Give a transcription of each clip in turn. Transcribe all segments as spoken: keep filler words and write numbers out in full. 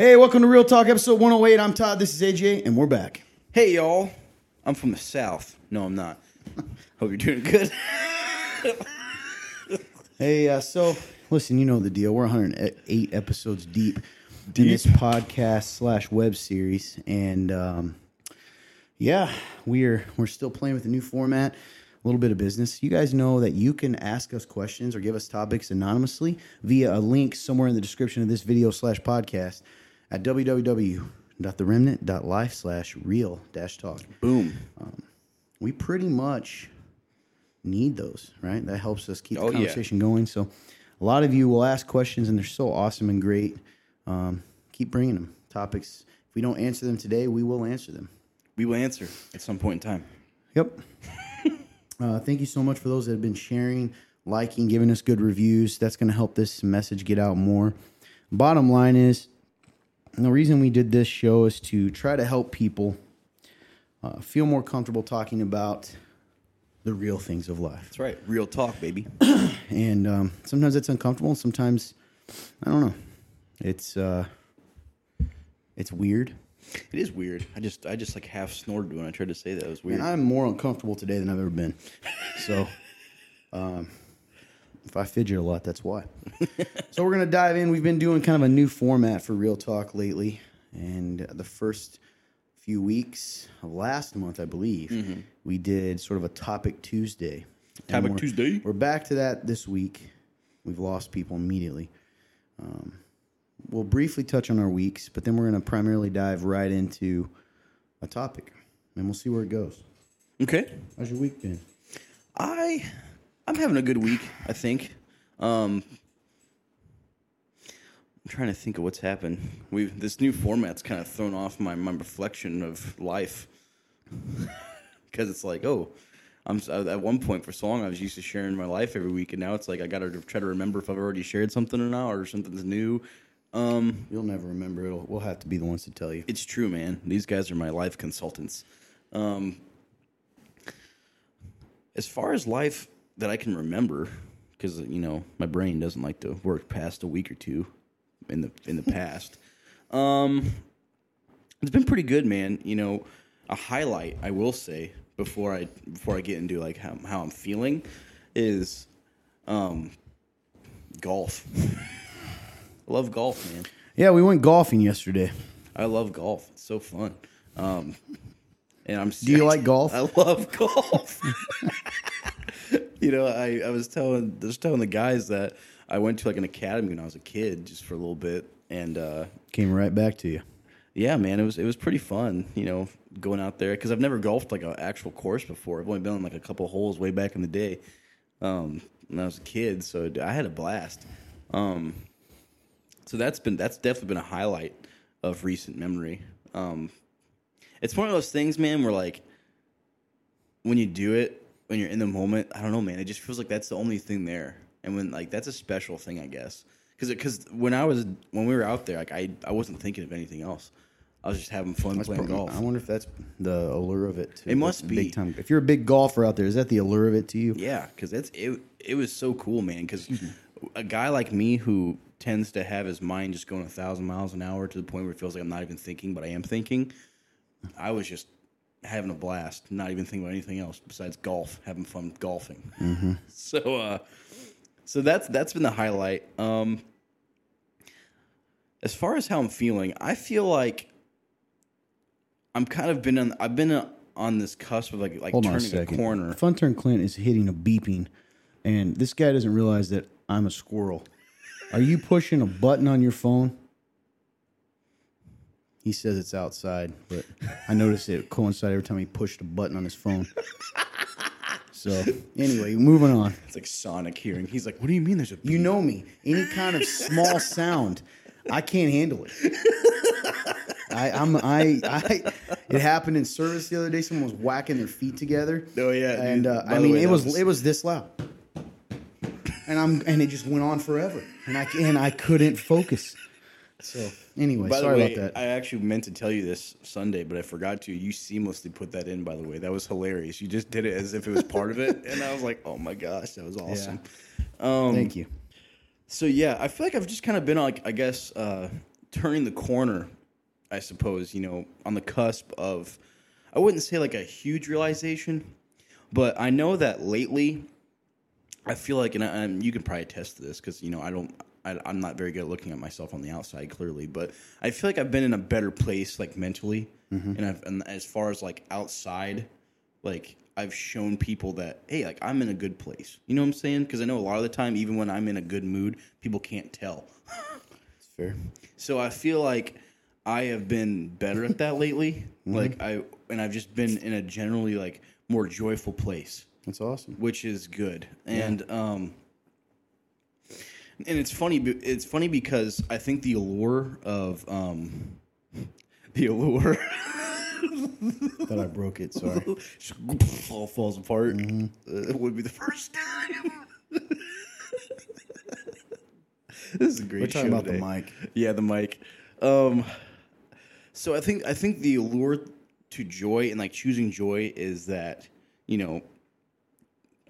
Hey, welcome to Real Talk, episode one oh eight. I'm Todd, this is A J, and we're back. Hey, y'all. I'm from the South. No, I'm not. Hope you're doing good. Hey, uh, so, listen, you know the deal. We're one hundred eight episodes deep, deep. in this podcast slash web series, and um, yeah, we're, we're still playing with the new format. A little bit of business. You guys know that you can ask us questions or give us topics anonymously via a link somewhere in the description of this video slash podcast at www.theremnant.life slash real dash talk. Boom. Um, we pretty much need those, right? That helps us keep oh, the conversation yeah. going. So a lot of you will ask questions, and they're so awesome and great. Um, keep bringing them. Topics. If we don't answer them today, we will answer them. We will answer at some point in time. Yep. Uh, thank you so much for those that have been sharing, liking, giving us good reviews. That's going to help this message get out more. Bottom line is, the reason we did this show is to try to help people uh, feel more comfortable talking about the real things of life. That's right. Real talk, baby. And um, sometimes it's uncomfortable. Sometimes, I don't know, it's uh, it's weird. It is weird. I just I just like half snorted when I tried to say that. It was weird. Man, I'm more uncomfortable today than I've ever been. So um, if I fidget a lot, that's why. So we're going to dive in. We've been doing kind of a new format for Real Talk lately. And the first few weeks of last month, I believe, mm-hmm. we did sort of a Topic Tuesday. Topic we're, Tuesday? We're back to that this week. We've lost people immediately. Um We'll briefly touch on our weeks, but then we're going to primarily dive right into a topic, and we'll see where it goes. Okay. How's your week been? I, I'm having a good week, I think. Um, I'm trying to think of what's happened. We've this new format's kind of thrown off my, my reflection of life, because it's like, oh, I'm at one point for so long I was used to sharing my life every week, and now it's like I got to try to remember if I've already shared something or not, or something's new. Um, You'll never remember. It'll, we'll have to be the ones to tell you. It's true, man. These guys are my life consultants. Um, as far as life that I can remember, because, you know, my brain doesn't like to work past a week or two in the in the past. Um, it's been pretty good, man. You know, a highlight, I will say, before I before I get into, like, how, how I'm feeling is um, golf. Love golf, man. Yeah, we went golfing yesterday. I love golf. It's so fun. Um, and I'm. Do you like golf? I love golf. You know, I, I was telling just telling the guys that I went to like an academy when I was a kid, just for a little bit, and uh, came right back to you. Yeah, man, it was it was pretty fun. You know, going out there because I've never golfed like an actual course before. I've only been on like a couple holes way back in the day um, when I was a kid. So I had a blast. Um, So that's been that's definitely been a highlight of recent memory. Um, it's one of those things, man, where like when you do it, when you're in the moment, I don't know, man, it just feels like that's the only thing there. And when like that's a special thing, I guess, because because when I was when we were out there, like I, I wasn't thinking of anything else. I was just having fun that's playing probably, golf. I wonder if that's the allure of it. Too. It must be big time. If you're a big golfer out there, is that the allure of it to you? Yeah, because that's it. It was so cool, man. Because a guy like me who tends to have his mind just going a thousand miles an hour to the point where it feels like I'm not even thinking, but I am thinking. I was just having a blast, not even thinking about anything else besides golf, having fun golfing. Mm-hmm. So, uh, so that's that's been the highlight. Um, as far as how I'm feeling, I feel like I'm kind of been on. I've been on this cusp of like like Hold turning a, a corner. Fun Turn Clint is hitting a beeping, and this guy doesn't realize that I'm a squirrel. Are you pushing a button on your phone? He says it's outside, but I noticed it coincided every time he pushed a button on his phone. So, anyway, moving on. It's like sonic hearing. He's like, what do you mean there's a beep? You know me. Any kind of small sound, I can't handle it. I, I'm, I, I, it happened in service the other day. Someone was whacking their feet together. Oh, yeah. And, uh, I mean, way, it was, was, it was this loud. And I'm and it just went on forever, and I and I couldn't focus. So anyway, by sorry the way, about that. I actually meant to tell you this Sunday, but I forgot to. You seamlessly put that in. By the way, that was hilarious. You just did it as if it was part of it, and I was like, "Oh my gosh, that was awesome!" Yeah. Um, Thank you. So yeah, I feel like I've just kind of been like I guess uh, turning the corner, I suppose, you know, on the cusp of, I wouldn't say like a huge realization, but I know that lately I feel like, and, I, and you can probably attest to this because, you know, I don't, I, I'm not very good at looking at myself on the outside clearly, but I feel like I've been in a better place, like mentally. Mm-hmm. And I've, and as far as like outside, like I've shown people that, hey, like I'm in a good place. You know what I'm saying? Because I know a lot of the time, even when I'm in a good mood, people can't tell. That's fair. So I feel like I have been better at that lately. Mm-hmm. Like I, and I've just been in a generally like more joyful place. That's awesome. Which is good. Yeah. And, um, And it's funny. It's funny because I think the allure of um, the allure that I broke it. Sorry, all falls apart. Mm-hmm. Uh, it would be the first time. This is a great. We're talking show about today. The mic. Yeah, the mic. Um, so I think I think the allure to joy and like choosing joy is that, you know,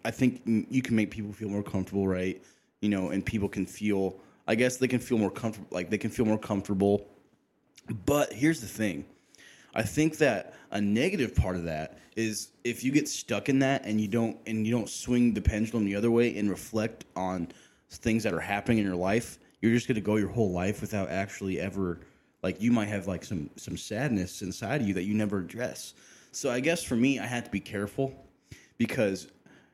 I think you can make people feel more comfortable, right? You know, and people can feel, I guess they can feel more comfortable, like they can feel more comfortable. But here's the thing. I think that a negative part of that is if you get stuck in that and you don't, and you don't swing the pendulum the other way and reflect on things that are happening in your life, you're just going to go your whole life without actually ever, like you might have like some, some sadness inside of you that you never address. So I guess for me, I had to be careful because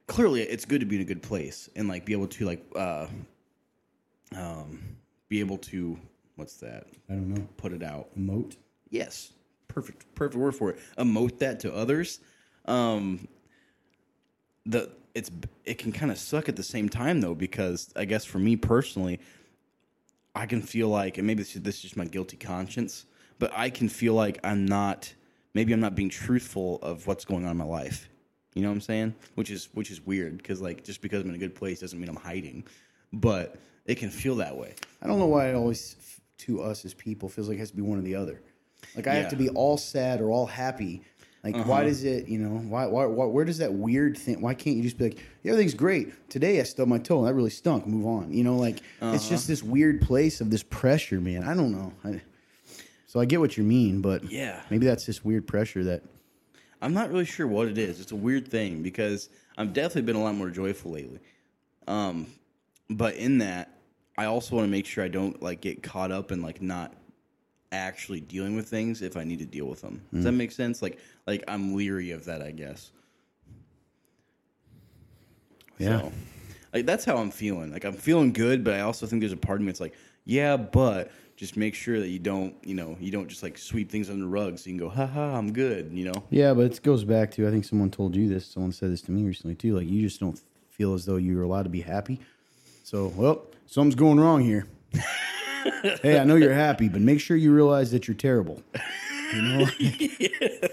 clearly, it's good to be in a good place and like be able to like, uh, um, be able to what's that? I don't know. Put it out. Emote. Yes, perfect, perfect word for it. Emote that to others. Um, the it's it can kind of suck at the same time though because I guess for me personally, I can feel like, and maybe this is, this is just my guilty conscience, but I can feel like I'm not maybe I'm not being truthful of what's going on in my life. You know what I'm saying? Which is which is weird because like just because I'm in a good place doesn't mean I'm hiding, but it can feel that way. I don't know why it always to us as people feels like it has to be one or the other. Like I yeah. have to be all sad or all happy. Like uh-huh. why does it? You know why, why? Why? Where does that weird thing? Why can't you just be like yeah, everything's great today? I stubbed my toe and that really stunk. Move on. You know, like uh-huh. it's just this weird place of this pressure, man. I don't know. I, so I get what you mean, but yeah, maybe that's this weird pressure that. I'm not really sure what it is. It's a weird thing because I've definitely been a lot more joyful lately. Um, but in that, I also want to make sure I don't like get caught up in like not actually dealing with things if I need to deal with them. Does mm. that make sense? Like, like I'm leery of that, I guess. Yeah. So, like that's how I'm feeling. Like I'm feeling good, but I also think there's a part of me that's like, yeah, but just make sure that you don't, you know, you don't just like sweep things under the rug so you can go, ha ha, I'm good, you know? Yeah, but it goes back to, I think someone told you this, someone said this to me recently too, like you just don't feel as though you're allowed to be happy. So, well, something's going wrong here. Hey, I know you're happy, but make sure you realize that you're terrible. You know?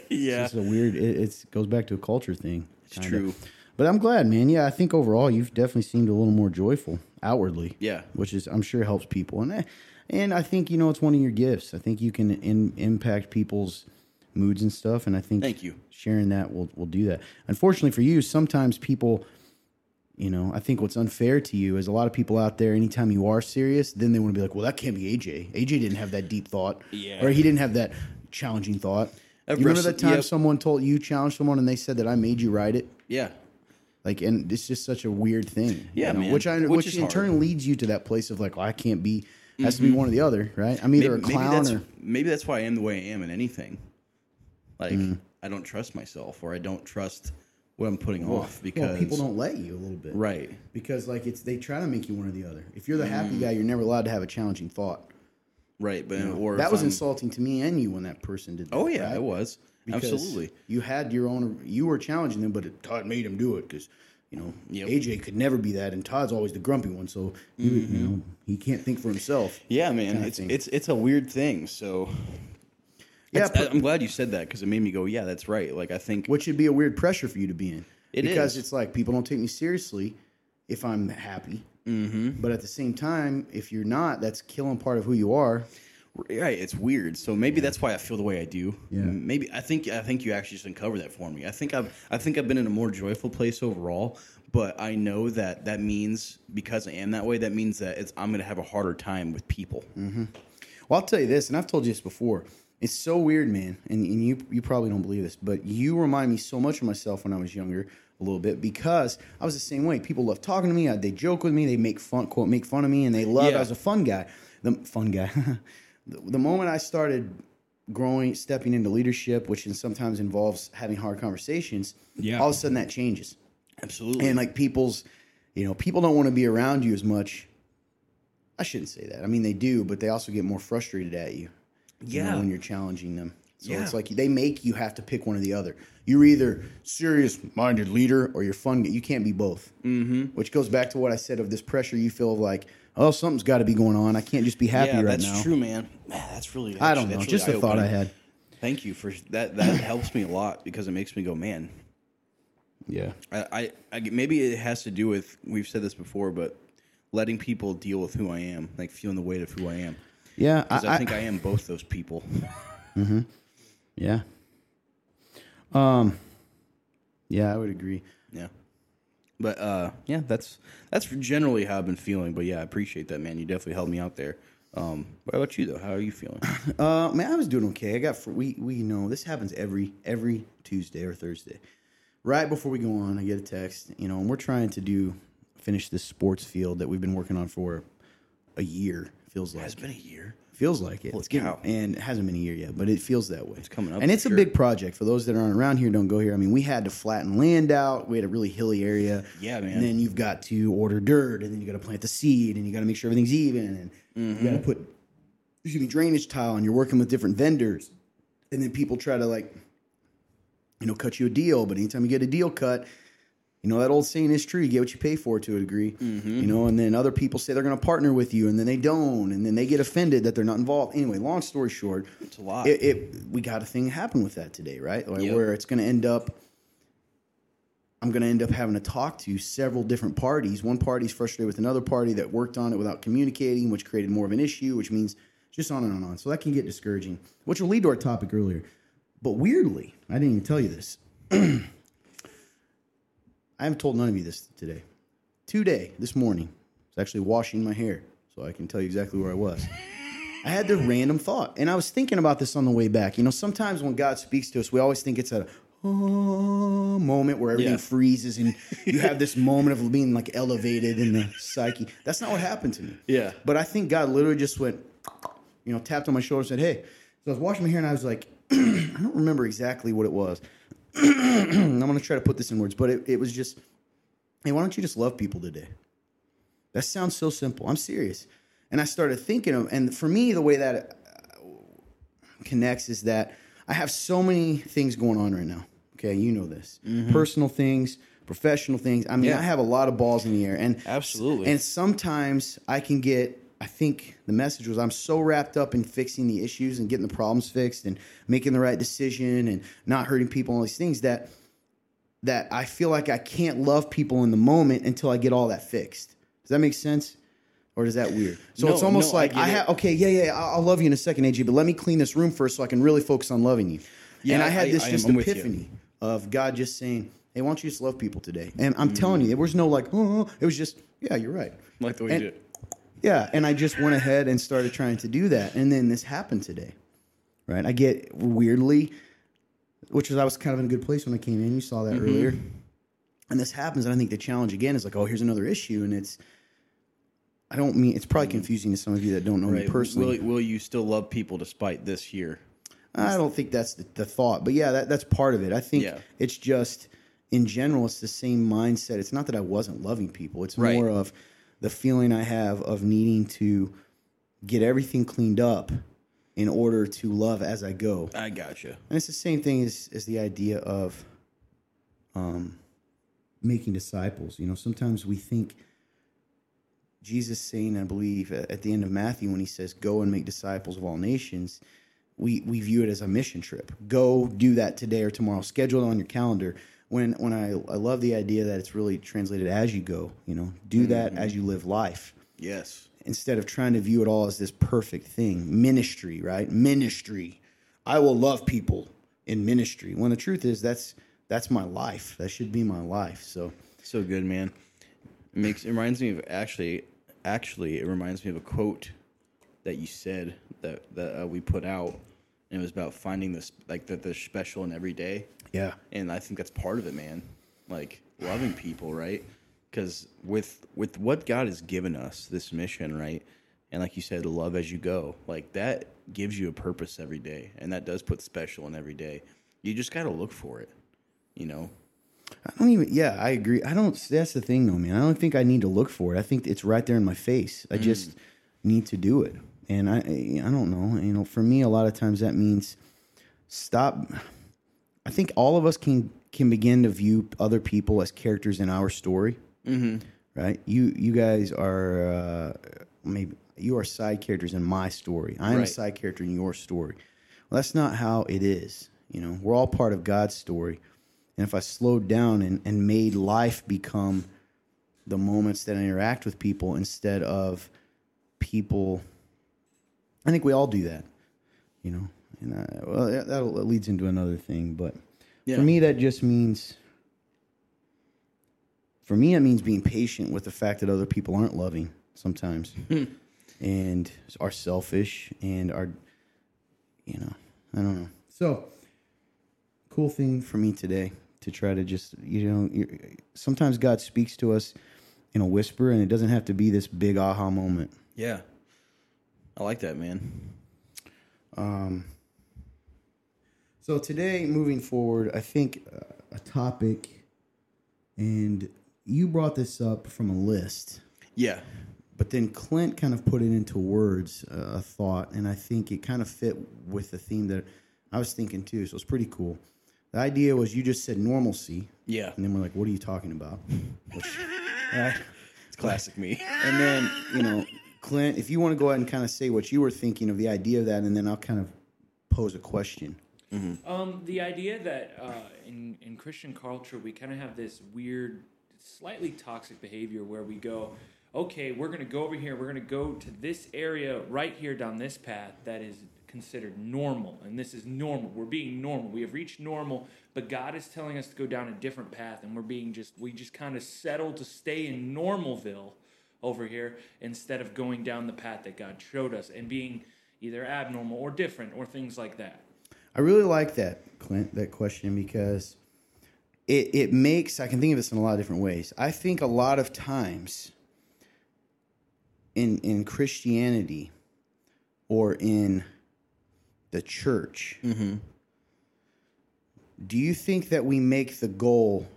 Yeah. It's a weird, it it's, goes back to a culture thing. It's kinda. True. But I'm glad, man. Yeah, I think overall you've definitely seemed a little more joyful outwardly. Yeah. Which is, I'm sure, helps people. And and I think, you know, it's one of your gifts. I think you can in, impact people's moods and stuff. And I think Thank you. sharing that will, will do that. Unfortunately for you, sometimes people, you know, I think what's unfair to you is a lot of people out there, anytime you are serious, then they want to be like, well, that can't be A J. A J didn't have that deep thought. Yeah. Or he didn't have that challenging thought. I've you remember that time yep. someone told you, challenged someone, and they said that I made you write it? Yeah. Like, and it's just such a weird thing. Yeah, you know, man. Which, I, which, which in hard. turn leads you to that place of like, well, I can't be, mm-hmm. has to be one or the other, right? I'm either maybe, a clown maybe that's, or... Maybe that's why I am the way I am in anything. Like, mm. I don't trust myself or I don't trust what I'm putting well, off because... Well, people don't let you a little bit. Right. Because, like, it's they try to make you one or the other. If you're the happy mm. guy, you're never allowed to have a challenging thought. Right, but... You know, or that was I'm... insulting to me and you when that person did that. Oh, yeah, right? It was. Because Absolutely. you had your own, you were challenging them, but it, Todd made him do it because, you know, yep. A J could never be that, and Todd's always the grumpy one, so he, mm-hmm. you know, he can't think for himself. Yeah, man, it's it's it's a weird thing. So, yeah, but, I'm glad you said that because it made me go, yeah, that's right. Like I think what should be a weird pressure for you to be in, it because is. it's like people don't take me seriously if I'm happy, mm-hmm. but at the same time, if you're not, that's killing part of who you are. Right, it's weird. So maybe yeah. that's why I feel the way I do. Yeah. Maybe I think I think you actually just uncovered that for me. I think I've I think I've been in a more joyful place overall, but I know that that means because I am that way, that means that it's I'm going to have a harder time with people. Mm-hmm. Well, I'll tell you this, and I've told you this before. It's so weird, man, and, and you you probably don't believe this, but you remind me so much of myself when I was younger a little bit, because I was the same way. People loved talking to me. I, they joke with me. They make fun, quote, make fun of me, and they loved yeah. I was a fun guy. The fun guy. the, the moment I started growing, stepping into leadership, which sometimes involves having hard conversations, yeah. all of a sudden that changes. Absolutely. And like people's, you know, people don't want to be around you as much. I shouldn't say that. I mean, they do, but they also get more frustrated at you. Yeah, you know, when you're challenging them. So yeah. it's like they make you have to pick one or the other. You're either serious-minded leader or you're fun. You can't be both, mm-hmm. which goes back to what I said of this pressure you feel of like, oh, something's got to be going on. I can't just be happy yeah, right that's now. That's true, man. man. That's really actually, I don't know. Really just a thought I had. Thank you for that. That helps me a lot because it makes me go, man. Yeah. I, I, I maybe it has to do with, we've said this before, but letting people deal with who I am, like feeling the weight of who I am. Yeah, because I, I think I, I am both those people. Mm-hmm. Yeah. Um. Yeah, I would agree. Yeah. But uh, yeah, that's that's generally how I've been feeling. But yeah, I appreciate that, man. You definitely helped me out there. Um. What about you though? How are you feeling? Uh, man, I was doing okay. I got for, we we you know this happens every every Tuesday or Thursday, right before we go on. I get a text, you know, and we're trying to do finish this sports field that we've been working on for a year. Feels like it. Has been a year. Feels like it. Let's go. And it hasn't been a year yet, but it feels that way. It's coming up. And it's sure. a big project. For those that aren't around here, don't go here. I mean, we had to flatten land out. We had a really hilly area. Yeah, man. And then you've got to order dirt, and then you got to plant the seed, and you got to make sure everything's even, and mm-hmm. you got to put excuse me, drainage tile, and you're working with different vendors. And then people try to, like, you know, cut you a deal, but anytime you get a deal cut, you know, that old saying is true. You get what you pay for to a degree, mm-hmm. you know, and then other people say they're going to partner with you and then they don't. And then they get offended that they're not involved. Anyway, long story short, it's a lot. It, it, we got a thing happen with that today, right? Like yep. Where it's going to end up, I'm going to end up having to talk to several different parties. One party's frustrated with another party that worked on it without communicating, which created more of an issue, which means just on and on and on. So that can get discouraging, which will lead to our topic earlier. But weirdly, I didn't even tell you this. I haven't told none of you this today. Today, this morning, I was actually washing my hair, so I can tell you exactly where I was. I had the random thought, and I was thinking about this on the way back. You know, sometimes when God speaks to us, we always think it's a oh, moment where everything yeah. freezes, and you have this moment of being like elevated in the psyche. That's not what happened to me. Yeah. But I think God literally just went, you know, tapped on my shoulder and said, hey. So I was washing my hair, and I was like, I don't remember exactly what it was. I'm going to try to put this in words, but it, it was just, hey, why don't you just love people today? That sounds so simple. I'm serious. And I started thinking of, and for me, the way that connects is that I have so many things going on right now. Okay. You know this. Mm-hmm. Personal things, professional things. I mean, yeah. I have a lot of balls in the air and absolutely. And sometimes I can get, I think the message was I'm so wrapped up in fixing the issues and getting the problems fixed and making the right decision and not hurting people and all these things that that I feel like I can't love people in the moment until I get all that fixed. Does that make sense? Or is that weird? So no, it's almost no, like I, I have okay, yeah, yeah, I'll love you in a second, A G, but let me clean this room first so I can really focus on loving you. Yeah, and I had this I, I just epiphany of God just saying, hey, why don't you just love people today? And I'm mm. telling you, there was no like, oh, it was just, yeah, you're right. Like the way and, you did. Yeah, and I just went ahead and started trying to do that, and then this happened today, right? I get weirdly, which is I was kind of in a good place when I came in. You saw that mm-hmm. earlier, and this happens, and I think the challenge again is like, oh, here's another issue, and it's I don't mean it's probably confusing to some of you that don't know right. me personally. Will, will you still love people despite this here? I don't think that's the, the thought, but yeah, that, that's part of it. I think yeah. it's just in general, it's the same mindset. It's not that I wasn't loving people; it's right. more of the feeling I have of needing to get everything cleaned up in order to love as I go. I gotcha. And it's the same thing as, as the idea of um, making disciples. You know, sometimes we think Jesus saying, I believe, at the end of Matthew when he says, go and make disciples of all nations, we, we view it as a mission trip. Go do that today or tomorrow. Schedule it on your calendar. When when I, I love the idea that it's really translated as you go, you know, do that mm-hmm. as you live life. Yes. Instead of trying to view it all as this perfect thing, ministry, right? Ministry. I will love people in ministry. When the truth is, that's that's my life. That should be my life. So so good, man. It makes it reminds me of actually actually it reminds me of a quote that you said that that uh, we put out, and it was about finding this like that they're special in every day. Yeah, and I think that's part of it, man. Like loving people, right? Because with with what God has given us, this mission, right? And like you said, love as you go. Like that gives you a purpose every day, and that does put special in every day. You just got to look for it, you know. I don't even, yeah, I agree. I don't, that's the thing though, man. I don't think I need to look for it. I think it's right there in my face. I mm. just need to do it. And I, I don't know, you know, for me, a lot of times that means stop. I think all of us can, can begin to view other people as characters in our story, mm-hmm. right? You, you guys are, uh, maybe you are side characters in my story. I'm right. a side character in your story. Well, that's not how it is. You know, we're all part of God's story. And if I slowed down and, and made life become the moments that I interact with people instead of people, I think we all do that, you know. And I, well, that that leads into another thing, but yeah. for me, that just means, for me, it means being patient with the fact that other people aren't loving sometimes, and are selfish, and are, you know, I don't know. So, cool thing for me today. To try to just, you know, sometimes God speaks to us in a whisper, and it doesn't have to be this big aha moment. Yeah. I like that, man. Um. So today, moving forward, I think uh, a topic, and you brought this up from a list. Yeah. But then Clint kind of put it into words, uh, a thought, and I think it kind of fit with the theme that I was thinking too, so it's pretty cool. The idea was you just said normalcy. Yeah. And then we're like, what are you talking about? Which, right? It's classic me. And then, you know, Clint, if you want to go ahead and kind of say what you were thinking of the idea of that, and then I'll kind of pose a question. Mm-hmm. Um, the idea that uh, in, in Christian culture, we kind of have this weird, slightly toxic behavior where we go, okay, we're going to go over here. We're going to go to this area right here down this path that is considered normal, and this is normal. We're being normal. We have reached normal, but God is telling us to go down a different path, and we're being just we just kind of settle to stay in Normalville over here instead of going down the path that God showed us and being either abnormal or different or things like that. I really like that, Clint, that question, because it it makes I can think of this in a lot of different ways. I think a lot of times in in Christianity or in the church. Mm-hmm. Do you think that we make the goal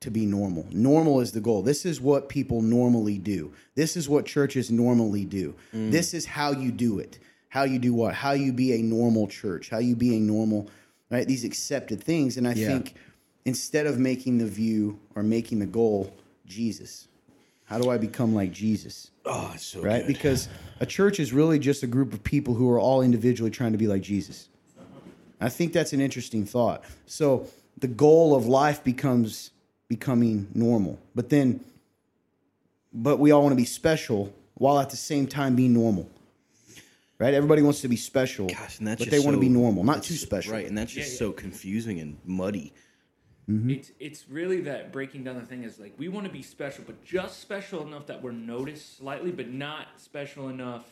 to be normal? Normal is the goal. This is what people normally do. This is what churches normally do. Mm. This is how you do it. How you do what? How you be a normal church. How you be a normal, right? These accepted things. And I yeah. think instead of making the view or making the goal, Jesus. How do I become like Jesus? Oh, it's so right? Good. Because a church is really just a group of people who are all individually trying to be like Jesus. I think that's an interesting thought. So the goal of life becomes becoming normal. But then, but we all want to be special while at the same time being normal. Right? Everybody wants to be special, Gosh, and that's but they so, want to be normal, not too special. Right, and that's just yeah, yeah. so confusing and muddy. Mm-hmm. It's it's really that breaking down the thing is like we want to be special, but just special enough that we're noticed slightly, but not special enough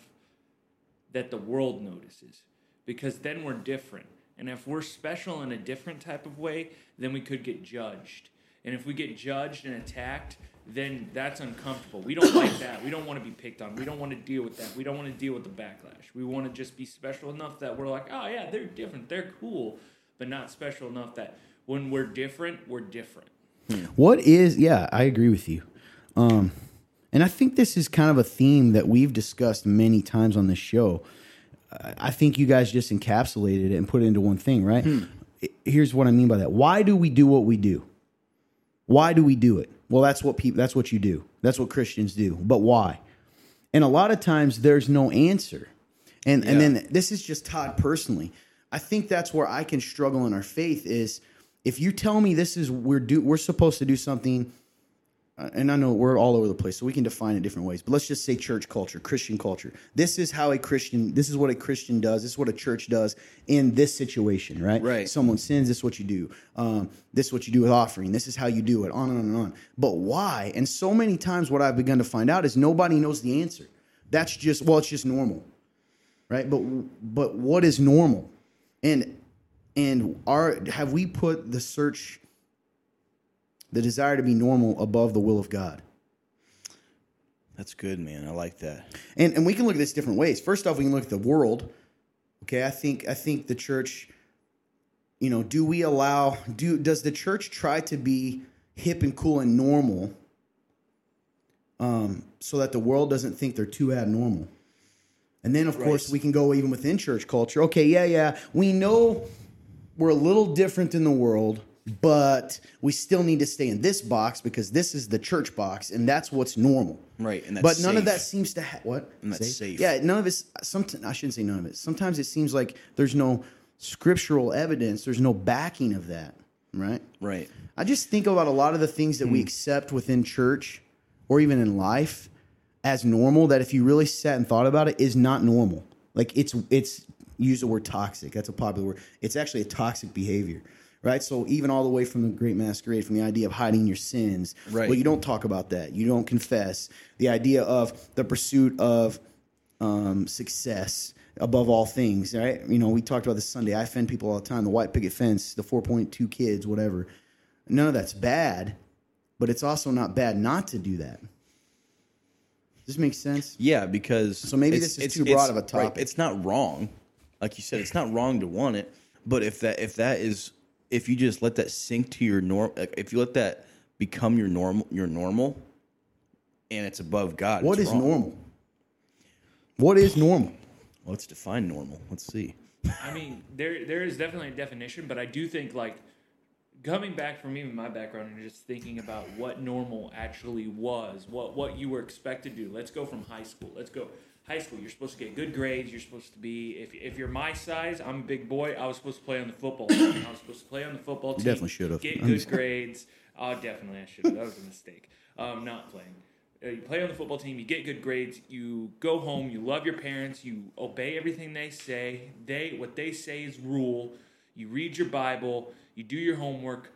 that the world notices, because then we're different. And if we're special in a different type of way, then we could get judged. And if we get judged and attacked, then that's uncomfortable. We don't like that. We don't want to be picked on. We don't want to deal with that. We don't want to deal with the backlash. We want to just be special enough that we're like, oh yeah, they're different. They're cool, but not special enough that when we're different, we're different. What is, yeah, I agree with you. Um, and I think this is kind of a theme that we've discussed many times on this show. I think you guys just encapsulated it and put it into one thing, right? Hmm. Here's what I mean by that. Why do we do what we do? Why do we do it? Well, that's what people, that's what you do. That's what Christians do, but why? And a lot of times there's no answer. And, yeah. and then this is just Todd personally. I think that's where I can struggle in our faith is, if you tell me this is we're do we're supposed to do something, uh, and I know we're all over the place, so we can define it different ways. But let's just say church culture, Christian culture. This is how a Christian. This is what a Christian does. This is what a church does in this situation, right? Right. Someone sins. This is what you do. Um, this is what you do with offering. This is how you do it. On and on and on. But why? And so many times, what I've begun to find out is nobody knows the answer. That's just well, it's just normal. right? But but what is normal? And and are have we put the search, the desire to be normal, above the will of God? That's good, man. I like that. And and we can look at this different ways. First off, we can look at the world. Okay, I think I think the church, you know, do we allow do does the church try to be hip and cool and normal, um, so that the world doesn't think they're too abnormal? And then, of right. course, we can go even within church culture. Okay, yeah, yeah, we know we're a little different than the world, but we still need to stay in this box because this is the church box, and that's what's normal. Right, and that's But none safe. of that seems to ha- what? And that's safe? safe. Yeah, none of it's – I shouldn't say none of it. Sometimes it seems like there's no scriptural evidence. There's no backing of that, right? Right. I just think about a lot of the things that mm. we accept within church or even in life as normal that if you really sat and thought about it is not normal. Like it's – it's use the word toxic. That's a popular word. It's actually a toxic behavior. Right, so even all the way from the great masquerade, from the idea of hiding your sins. Right. Well, you don't talk about that. You don't confess. The idea of the pursuit of um, success above all things, right? You know, we talked about this Sunday. I offend people all the time. The white picket fence, the four point two kids, whatever. None of that's bad, but it's also not bad not to do that. Does this make sense? Yeah, because... So maybe this is too broad of a topic. Right, it's not wrong. Like you said, it's not wrong to want it, but if that if that is... If you just let that sink to your norm, if you let that become your normal, your normal, and it's above God. What is normal? What is normal? Well, let's define normal. Let's see. I mean, there there is definitely a definition, but I do think, like, coming back from even my background and just thinking about what normal actually was, what what you were expected to do. Let's go from high school. Let's go. High school, you're supposed to get good grades. You're supposed to be, if if you're my size, I'm a big boy. I was supposed to play on the football team. I was supposed to play on the football team. You definitely should have. Get good grades. Oh, definitely I should have. That was a mistake. Um, not playing. Uh, you play on the football team. You get good grades. You go home. You love your parents. You obey everything they say. They what they say is rule. You read your Bible. You do your homework.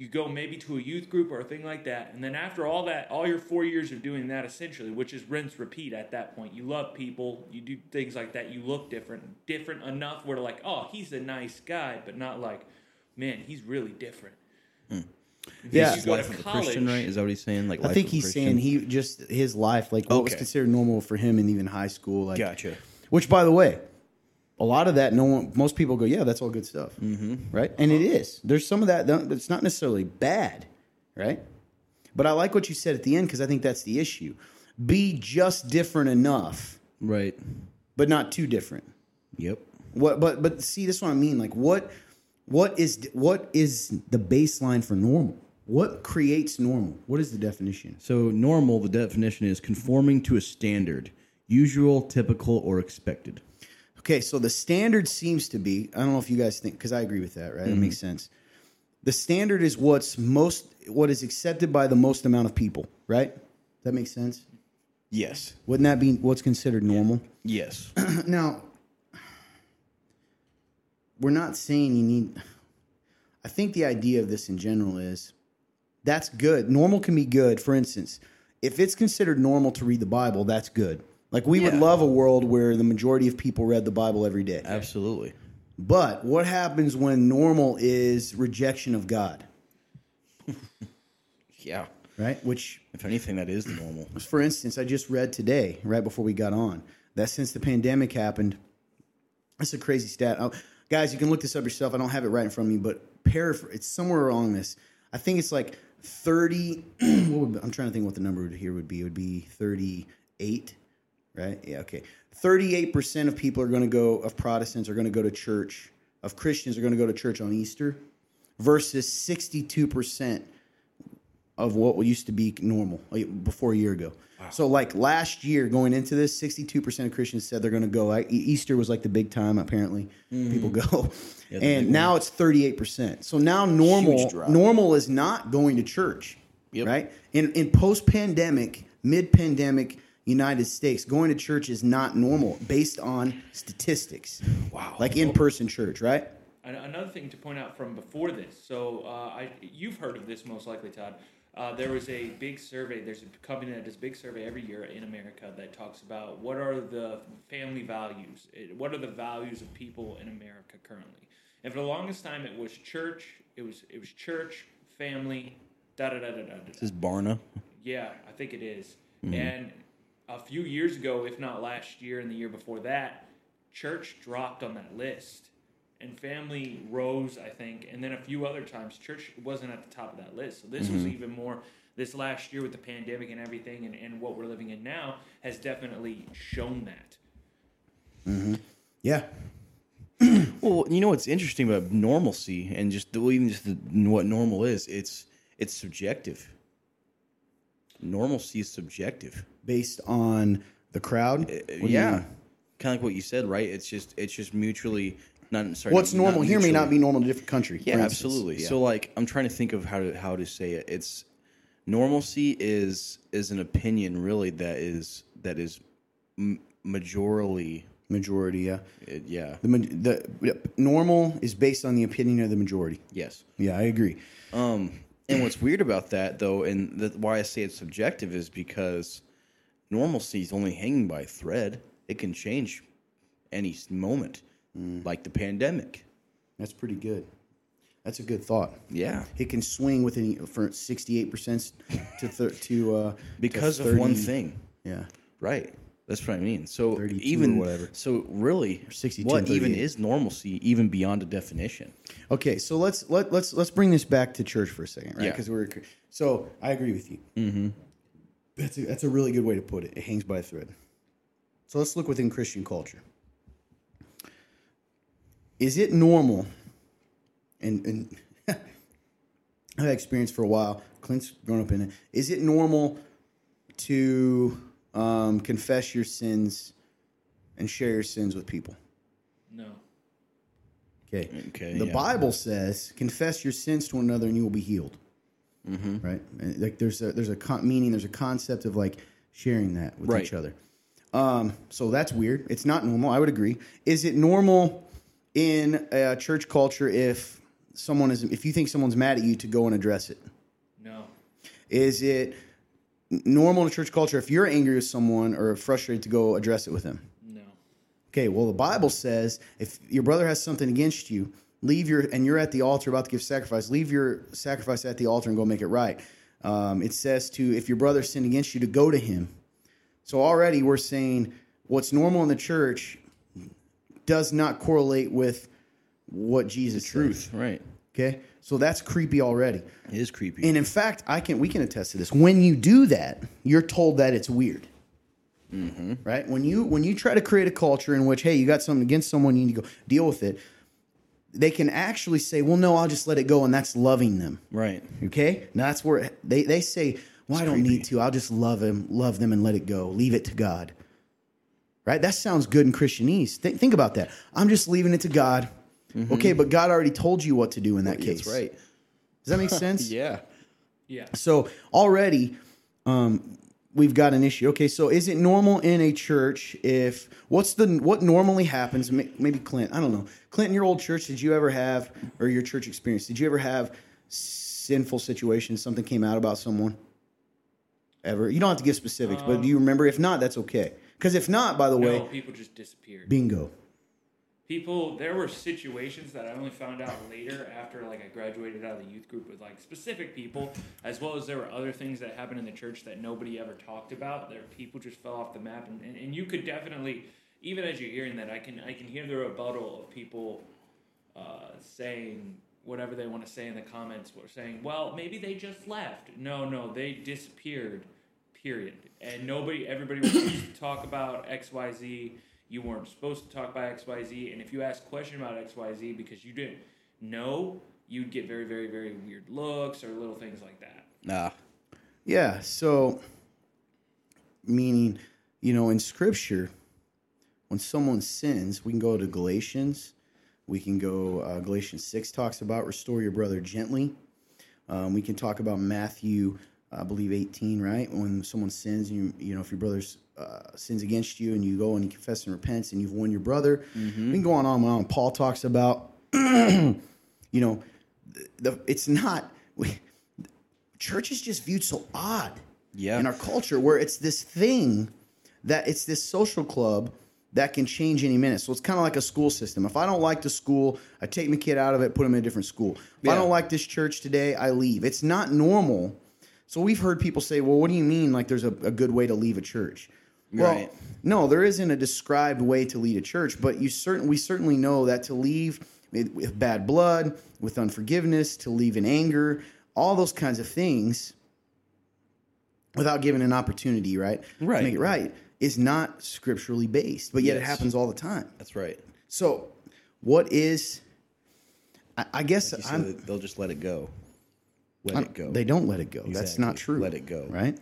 You go maybe to a youth group or a thing like that. And then after all that, all your four years of doing that essentially, which is rinse, repeat at that point. You love people. You do things like that. You look different. Different enough where like, oh, he's a nice guy, but not like, man, he's really different. Hmm. Yeah. Is life of a Christian, right? Is that what he's saying? Like, I think he's saying he just his life, like what was considered normal for him in even high school. Like, gotcha. Which, by the way, a lot of that, no one, most people go, yeah, that's all good stuff, mm-hmm. right? And it is. There's some of that that's not necessarily bad, right? But I like what you said at the end because I think that's the issue. Be just different enough, right? But not too different. Yep. What? But but see, this is what I mean. Like, what what is what is the baseline for normal? What creates normal? What is the definition? So normal, the definition is conforming to a standard, usual, typical, or expected. Okay, so the standard seems to be, I don't know if you guys think, because I agree with that, right? Mm-hmm. That makes sense. The standard is what's most, what is accepted by the most amount of people, right? That makes sense? Yes. Wouldn't that be what's considered normal? Yeah. Yes. Now, we're not saying you need, I think the idea of this in general is that's good. Normal can be good. For instance, if it's considered normal to read the Bible, that's good. Like, we yeah. would love a world where the majority of people read the Bible every day. Absolutely. But what happens when normal is rejection of God? yeah. Right? Which... If anything, that is the normal. For instance, I just read today, right before we got on, that since the pandemic happened, that's a crazy stat. I'll, guys, you can look this up yourself. I don't have it right in front of me, but paraphr- it's somewhere along this. I think it's like thirty... what would, I'm trying to think what the number here would be. It would be thirty-eight... Right? Yeah, okay. thirty-eight percent of people are going to go, of Protestants are going to go to church, of Christians are going to go to church on Easter, versus sixty-two percent of what used to be normal before a year ago. Wow. So like last year going into this, sixty-two percent of Christians said they're going to go. I, Easter was like the big time, apparently. Mm. People go. Yeah, and now it's thirty-eight percent. So now normal normal is not going to church, yep. right? In, in post-pandemic, mid-pandemic, United States, going to church is not normal based on statistics. Wow. Like in-person church, right? Another thing to point out from before this. So uh, I, you've heard of this most likely, Todd. Uh, there was a big survey. There's a company that does a big survey every year in America that talks about what are the family values. What are the values of people in America currently? And for the longest time, it was church. It was it was church, family, da da da da da. This is Barna. Yeah, I think it is. Mm-hmm. And a few years ago, if not last year and the year before that, church dropped on that list, and family rose, I think. And then a few other times, church wasn't at the top of that list. So this mm-hmm. was even more. This last year with the pandemic and everything, and, and what we're living in now has definitely shown that. Mm-hmm. Yeah. Well, you know what's interesting about normalcy and just the, well, even just the, what normal is? It's it's subjective. Normalcy is subjective. Based on the crowd? Uh, yeah. Kind of like what you said, right? It's just it's just mutually not sorry. What's not, normal not here may not be normal in a different country. Yeah, absolutely. Yeah. So like I'm trying to think of how to how to say it. It's normalcy is is an opinion really that is that is m- majorly majority, yeah. It, yeah. The the normal is based on the opinion of the majority. Yes. Yeah, I agree. Um and what's weird about that though, and the, why I say it's subjective is because normalcy is only hanging by a thread. It can change any moment, mm. like the pandemic. That's pretty good. That's a good thought. Yeah, it can swing within for sixty-eight percent to thir- to uh, because to thirty, of one thing. Yeah, right. That's what I mean. So even whatever. So really, what even is normalcy even beyond a definition? Okay, so let's let let's let's bring this back to church for a second, right? Because yeah. we're so I agree with you. Mm-hmm. That's a, that's a really good way to put it. It hangs by a thread. So let's look within Christian culture. Is it normal, and, and I've had experience for a while, Clint's grown up in it, is it normal to um, confess your sins and share your sins with people? No. Okay. Okay. The yeah. Bible says, confess your sins to one another and you will be healed. Mm-hmm. Right? And like there's a, there's a con- meaning, there's a concept of like sharing that with right. each other. Um, so that's weird. It's not normal. I would agree. Is it normal in a church culture if someone is, if you think someone's mad at you, to go and address it? No. Is it normal in a church culture if you're angry with someone or frustrated to go address it with them? No. Okay. Well, the Bible says if your brother has something against you, leave your, and you're at the altar about to give sacrifice, leave your sacrifice at the altar and go make it right. Um, it says to, if your brother sinned against you, to go to him. So already we're saying what's normal in the church does not correlate with what Jesus said. The truth, right. Okay? So that's creepy already. It is creepy. And in fact, I can we can attest to this. When you do that, you're told that it's weird. Mm-hmm. Right? When you when you try to create a culture in which, hey, you got something against someone, you need to go deal with it, they can actually say, well, no, I'll just let it go, and that's loving them. Right. Okay? And that's where they, they say... Well, I don't need to. I'll just love him, love them, and let it go. Leave it to God. Right? That sounds good in Christianese. Th- think about that. I'm just leaving it to God. Mm-hmm. Okay, but God already told you what to do in that well, case. That's right. Does that make sense? Yeah. Yeah. So already um, we've got an issue. Okay, so is it normal in a church if what's the what normally happens? Maybe Clint, I don't know. Clint, in your old church, did you ever have, or your church experience, did you ever have sinful situations? Something came out about someone? Ever. You don't have to give specifics, um, but do you remember? If not, that's okay. Because if not, by the no, way... No, people just disappeared. Bingo. People, there were situations that I only found out later after like I graduated out of the youth group with like specific people, as well as there were other things that happened in the church that nobody ever talked about. There, people just fell off the map. And, and, and you could definitely, even as you're hearing that, I can, I can hear the rebuttal of people uh, saying... whatever they want to say in the comments, were saying, well, maybe they just left. No, no, they disappeared, period. And nobody, everybody was supposed to talk about X Y Z. You weren't supposed to talk about X Y Z. And if you asked a question about X Y Z because you didn't know, you'd get very, very, very weird looks or little things like that. Nah. Yeah, so, meaning, you know, in Scripture, when someone sins, we can go to Galatians. We can go, uh, Galatians six talks about restore your brother gently. Um, we can talk about Matthew, I believe, eighteen, right? When someone sins, and you, you know, if your brother uh, sins against you and you go and you confess and repent and you've won your brother. Mm-hmm. We can go on and on and on. Paul talks about, you know, the, the, it's not, we, church is just viewed so odd yeah. in our culture, where it's this thing that it's this social club that can change any minute. So it's kind of like a school system. If I don't like the school, I take my kid out of it, put him in a different school. If yeah. I don't like this church today, I leave. It's not normal. So we've heard people say, well, what do you mean like there's a, a good way to leave a church? Well, right. no, there isn't a described way to lead a church, but you certain we certainly know that to leave with bad blood, with unforgiveness, to leave in anger, all those kinds of things without giving an opportunity, right? Right. To make it right is not scripturally based, but yet yes. it happens all the time. That's right. So what is, I, I guess like I'm, they'll just let it go. Let I'm, it go. They don't let it go. Exactly. That's not true. Let it go. Right.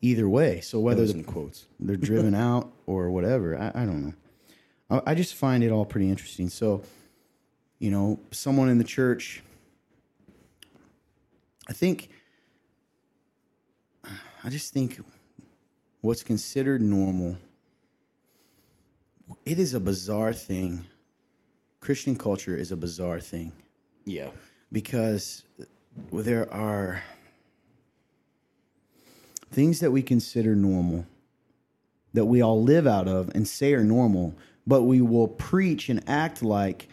Either way, so whether the, quotes. they're driven out or whatever, I, I don't know. I, I just find it all pretty interesting. So, you know, someone in the church, I think, I just think what's considered normal, it is a bizarre thing. Christian culture is a bizarre thing. Yeah. Because there are things that we consider normal, that we all live out of and say are normal, but we will preach and act like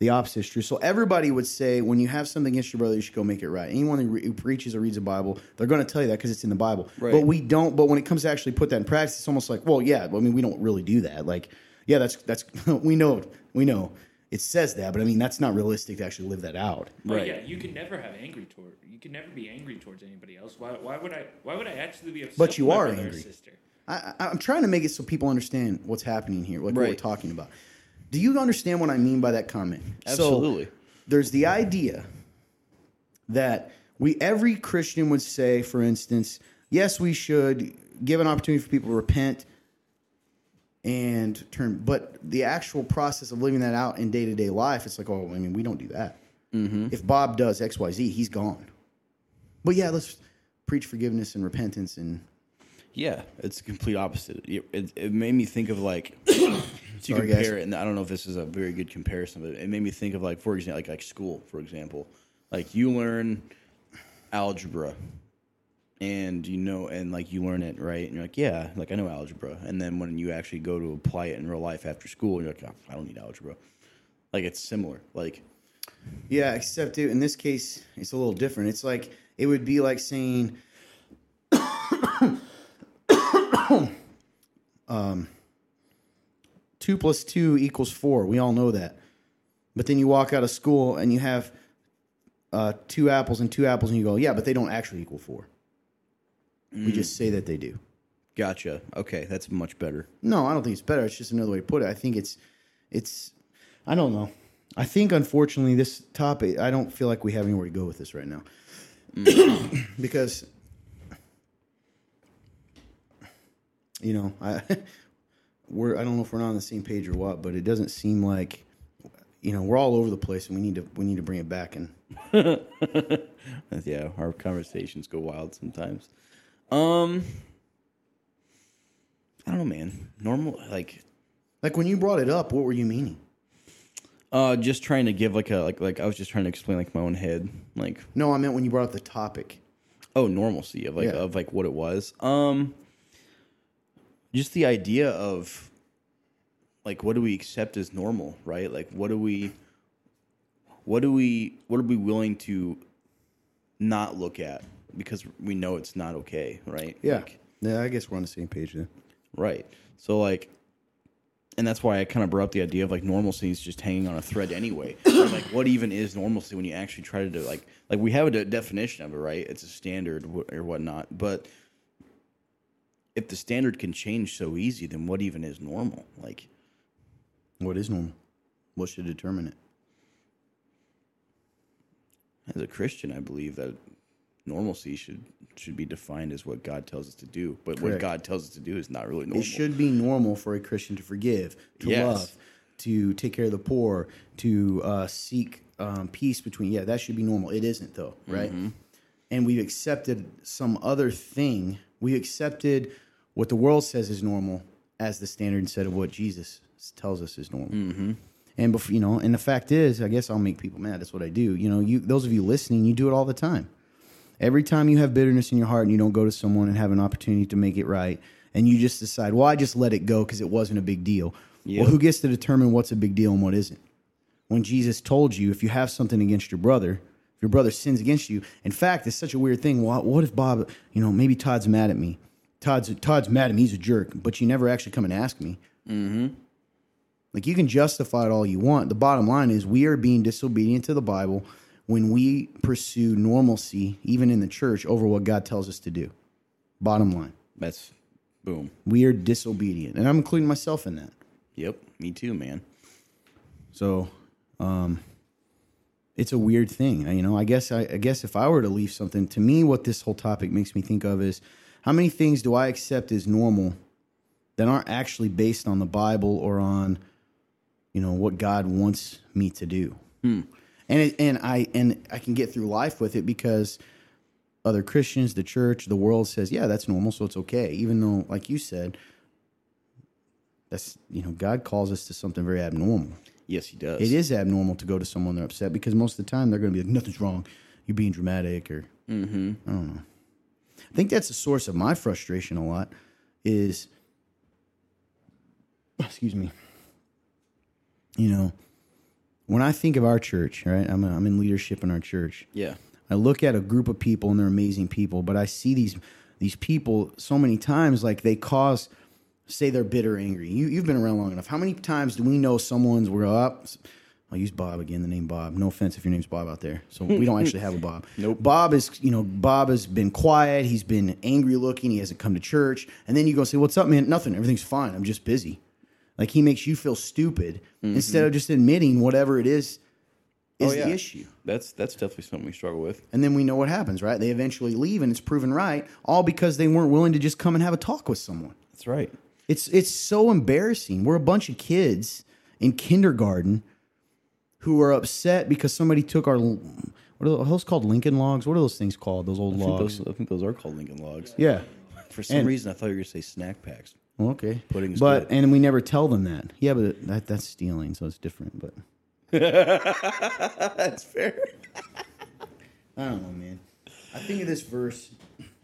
the opposite is true. So everybody would say, when you have something against your brother, you should go make it right. Anyone who, re- who preaches or reads the Bible, they're going to tell you that because it's in the Bible. Right. But we don't. But when it comes to actually put that in practice, it's almost like, well, yeah. I mean, we don't really do that. Like, yeah, that's that's we know we know it says that, but I mean, that's not realistic to actually live that out. Right. But yeah, you can never have angry toward. You can never be angry towards anybody else. Why? Why would I? Why would I actually be upset? But you with are my brother angry. Or sister? I, I, I'm trying to make it so people understand what's happening here, like right. what we're talking about. Do you understand what I mean by that comment? Absolutely. So, there's the idea that we every Christian would say, for instance, yes, we should give an opportunity for people to repent and turn. But the actual process of living that out in day-to-day life, it's like, oh, I mean, we don't do that. Mm-hmm. If Bob does X, Y, Z, he's gone. But yeah, let's preach forgiveness and repentance and... Yeah, it's the complete opposite. It, it, it made me think of like... To Sorry, compare guys. It, and I don't know if this is a very good comparison, but it made me think of like, for example, like, like school, for example, like you learn algebra, and you know, and like you learn it right, and you're like, yeah, like I know algebra, and then when you actually go to apply it in real life after school, you're like, oh, I don't need algebra, like it's similar, like yeah, except it, in this case, it's a little different. It's like it would be like saying, um. Two plus two equals four. We all know that. But then you walk out of school and you have uh, two apples and two apples, and you go, yeah, but they don't actually equal four. Mm. We just say that they do. Gotcha. Okay, that's much better. No, I don't think it's better. It's just another way to put it. I think it's, it's, I don't know. I think, unfortunately, this topic, I don't feel like we have anywhere to go with this right now. Mm. Because, you know, I... We're, I don't know if we're not on the same page or what, but it doesn't seem like, you know, we're all over the place, and we need to we need to bring it back. And yeah, our conversations go wild sometimes. Um, I don't know, man. Normal, like, like when you brought it up, what were you meaning? Uh, just trying to give like a like like I was just trying to explain like my own head, like. No, I meant when you brought up the topic. Oh, normalcy of like yeah. of like what it was. Um. Just the idea of, like, what do we accept as normal, right? Like, what do we, what do we, what are we willing to not look at because we know it's not okay, right? Yeah, like, yeah. I guess we're on the same page then, right? So like, and that's why I kind of brought up the idea of like normalcy is just hanging on a thread anyway. Like, what even is normalcy when you actually try to do, like, like we have a de- definition of it, right? It's a standard or whatnot, but. If the standard can change so easy, then what even is normal? Like, what is normal? What should determine it? As a Christian, I believe that normalcy should should be defined as what God tells us to do. But Correct. What God tells us to do is not really normal. It should be normal for a Christian to forgive, to yes. love, to take care of the poor, to uh, seek um, peace between. Yeah, that should be normal. It isn't, though, right? Mm-hmm. And we've accepted some other thing. We accepted what the world says is normal as the standard instead of what Jesus tells us is normal. Mm-hmm. And before, you know, and the fact is, I guess I'll make people mad. That's what I do. You know, you those of you listening, you do it all the time. Every time you have bitterness in your heart and you don't go to someone and have an opportunity to make it right, and you just decide, well, I just let it go because it wasn't a big deal. Yep. Well, who gets to determine what's a big deal and what isn't? When Jesus told you, if you have something against your brother, if your brother sins against you, in fact, it's such a weird thing. Well, what if Bob, you know, maybe Todd's mad at me. Todd's Todd's mad at me, he's a jerk, but you never actually come and ask me. Mm-hmm. Like, you can justify it all you want. The bottom line is we are being disobedient to the Bible when we pursue normalcy, even in the church, over what God tells us to do. Bottom line. That's, boom. We are disobedient. And I'm including myself in that. Yep, me too, man. So, um, it's a weird thing. You know, I guess, I, I guess if I were to leave something, to me, what this whole topic makes me think of is, how many things do I accept as normal that aren't actually based on the Bible or on, you know, what God wants me to do? Hmm. And it, and I and I can get through life with it because other Christians, the church, the world says, yeah, that's normal, so it's okay. Even though, like you said, that's, you know, God calls us to something very abnormal. Yes, he does. It is abnormal to go to someone they're upset, because most of the time they're going to be like, nothing's wrong, you're being dramatic, or mm-hmm. I don't know. I think that's the source of my frustration a lot is, excuse me, you know, when I think of our church, right, I'm, a, I'm in leadership in our church. Yeah. I look at a group of people and they're amazing people, but I see these these people so many times, like they cause, say they're bitter, angry. You, you've been around long enough. How many times do we know someone's, we're up, I'll use Bob again, the name Bob. No offense if your name's Bob out there. So we don't actually have a Bob. Nope. Bob is, you know, Bob has been quiet. He's been angry looking. He hasn't come to church. And then you go say, what's up, man? Nothing. Everything's fine. I'm just busy. Like, he makes you feel stupid mm-hmm. instead of just admitting whatever it is is oh, yeah. the issue. That's that's definitely something we struggle with. And then we know what happens, right? They eventually leave and it's proven right, all because they weren't willing to just come and have a talk with someone. That's right. It's it's so embarrassing. We're a bunch of kids in kindergarten who are upset because somebody took our, what are those called, Lincoln Logs? What are those things called, those old I logs? Those, I think those are called Lincoln Logs. Yeah. For some and, reason, I thought you were going to say snack packs. Okay, pudding's but good. And we never tell them that. Yeah, but that, that's stealing, so it's different. But that's fair. I don't know, man. I think of this verse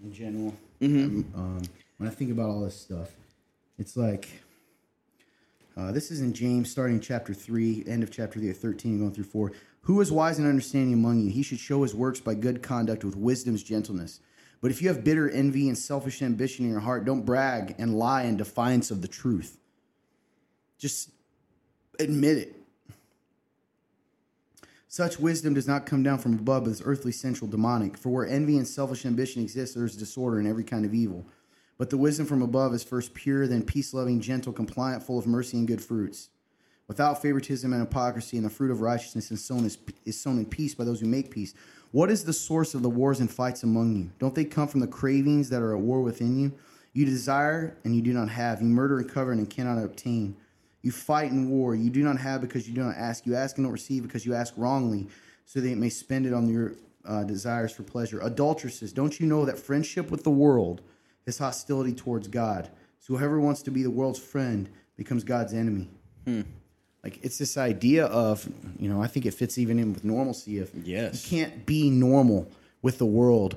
in general. Mm-hmm. Um, when I think about all this stuff, it's like uh, this is in James, starting chapter three, end of chapter thirteen, going through four. Who is wise and understanding among you? He should show his works by good conduct with wisdom's gentleness. But if you have bitter envy and selfish ambition in your heart, don't brag and lie in defiance of the truth. Just admit it. Such wisdom does not come down from above, but is earthly, sensual, demonic. For where envy and selfish ambition exists, there is disorder and every kind of evil. But the wisdom from above is first pure, then peace-loving, gentle, compliant, full of mercy and good fruits, without favoritism and hypocrisy, and the fruit of righteousness is sown, is, is sown in peace by those who make peace. What is the source of the wars and fights among you? Don't they come from the cravings that are at war within you? You desire and you do not have. You murder and covet and cannot obtain. You fight in war. You do not have because you do not ask. You ask and don't receive because you ask wrongly, so that you may spend it on your uh, desires for pleasure. Adulteresses, don't you know that friendship with the world is hostility towards God? So whoever wants to be the world's friend becomes God's enemy. Hmm. Like, it's this idea of, you know, I think it fits even in with normalcy of, yes, you can't be normal with the world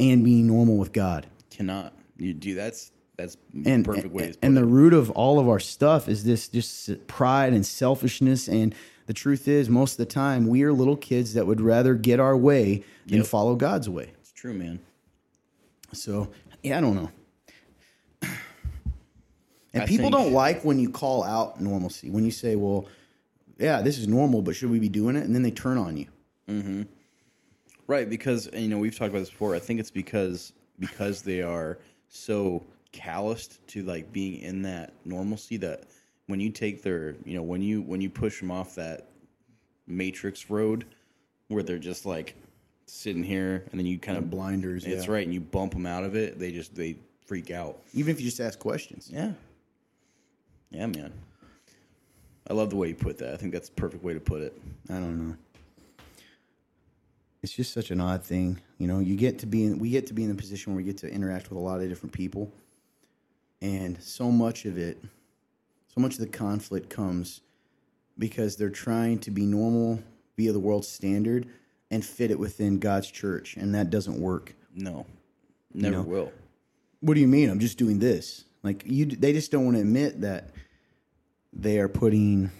and be normal with God. Cannot. You do that's that's and, the perfect and, way. And the root of all of our stuff is this just pride and selfishness. And the truth is, most of the time, we are little kids that would rather get our way than yep. follow God's way. It's true, man. So, yeah, I don't know. And people don't like when you call out normalcy, when you say, well, yeah, this is normal, but should we be doing it? And then they turn on you. Mm-hmm. Right, because, you know, we've talked about this before. I think it's because because they are so calloused to, like, being in that normalcy that when you take their, you know, when you when you push them off that matrix road where they're just, like, sitting here and then you kind of blinders. It's yeah. right, and you bump them out of it. They just, they freak out. Even if you just ask questions. Yeah. Yeah, man. I love the way you put that. I think that's the perfect way to put it. I don't know. It's just such an odd thing. You know, you get to be in, we get to be in the position where we get to interact with a lot of different people. And so much of it, so much of the conflict comes because they're trying to be normal via the world's standard and fit it within God's church, and that doesn't work. No, never you know? will. What do you mean? I'm just doing this. Like you, they just don't want to admit that they are putting,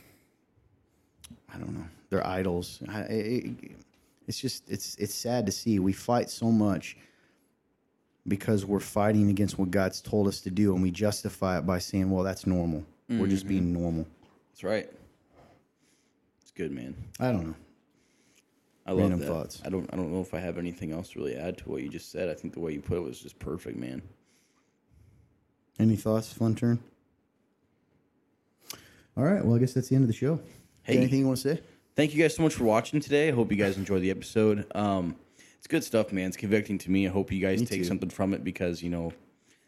I don't know, their idols. I, it, it's just, it's it's sad to see. We fight so much because we're fighting against what God's told us to do, and we justify it by saying, well, that's normal. Mm-hmm. We're just being normal. That's right. It's good, man. I don't know. I love Random that. Thoughts. I don't. I don't know if I have anything else to really add to what you just said. I think the way you put it was just perfect, man. Any thoughts, Fun Turn? All right. Well, I guess that's the end of the show. Hey, anything you want to say? Thank you guys so much for watching today. I hope you guys enjoyed the episode. Um, it's good stuff, man. It's convicting to me. I hope you guys me take too. something from it, because you know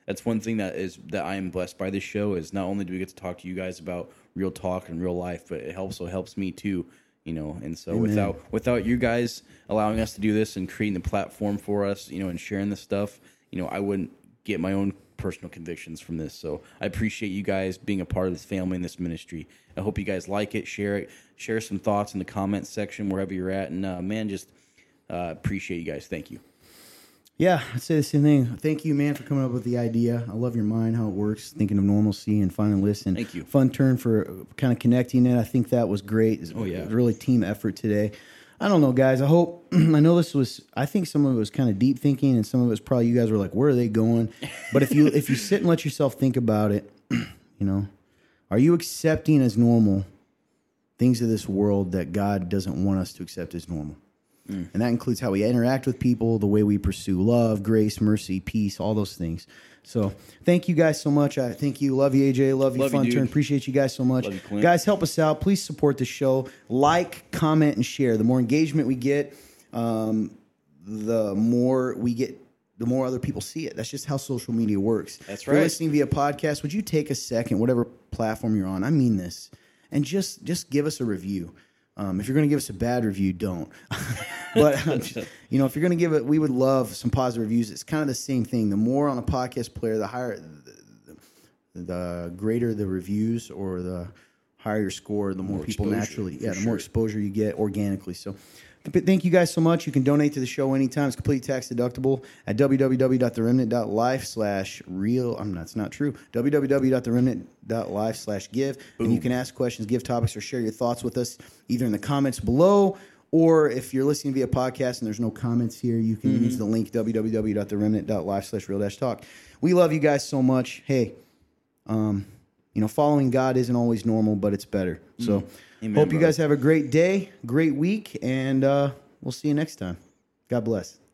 that's one thing that is that I am blessed by this show is not only do we get to talk to you guys about real talk and real life, but it also helps me too. You know, and so Amen. without without you guys allowing us to do this and creating the platform for us, you know, and sharing this stuff, you know, I wouldn't get my own personal convictions from this. So I appreciate you guys being a part of this family and this ministry. I hope you guys like it, share it, share some thoughts in the comments section wherever you're at. And uh, man, just uh, appreciate you guys. Thank you. Yeah, I'd say the same thing. Thank you, man, for coming up with the idea. I love your mind, how it works, thinking of normalcy and finding a listen. Thank you. Fun Turn for kind of connecting it. I think that was great. Was oh, yeah. Really team effort today. I don't know, guys. I hope, I know this was, I think some of it was kind of deep thinking, and some of it was probably you guys were like, where are they going? But if you if you sit and let yourself think about it, you know, are you accepting as normal things of this world that God doesn't want us to accept as normal? And that includes how we interact with people, the way we pursue love, grace, mercy, peace, all those things. So thank you guys so much. I thank you. Love you, A J. Love you, Love Fun you, Turn. Appreciate you guys so much. You, guys, help us out. Please support the show. Like, comment, and share. The more engagement we get, um, the more we get, the more other people see it. That's just how social media works. That's right. If you're listening via podcast, would you take a second, whatever platform you're on, I mean this, and just just give us a review. Um, if you're going to give us a bad review, don't. But, um, you know, if you're going to give it, we would love some positive reviews. It's kind of the same thing. The more on a podcast player, the higher, the, the, the greater the reviews or the higher your score, the more, more people naturally. Yeah, the sure. more exposure you get organically. So thank you guys so much. You can donate to the show anytime. It's completely tax deductible at www.theremnant.life slash real. I'm not, it's not true. www.theremnant.life slash give. And you can ask questions, give topics, or share your thoughts with us either in the comments below, or if you're listening via podcast and there's no comments here, you can mm-hmm. use the link www.theremnant.life slash real dash talk. We love you guys so much. Hey, um, you know, following God isn't always normal, but it's better. So Amen, hope you bro. guys have a great day, great week, and uh, we'll see you next time. God bless.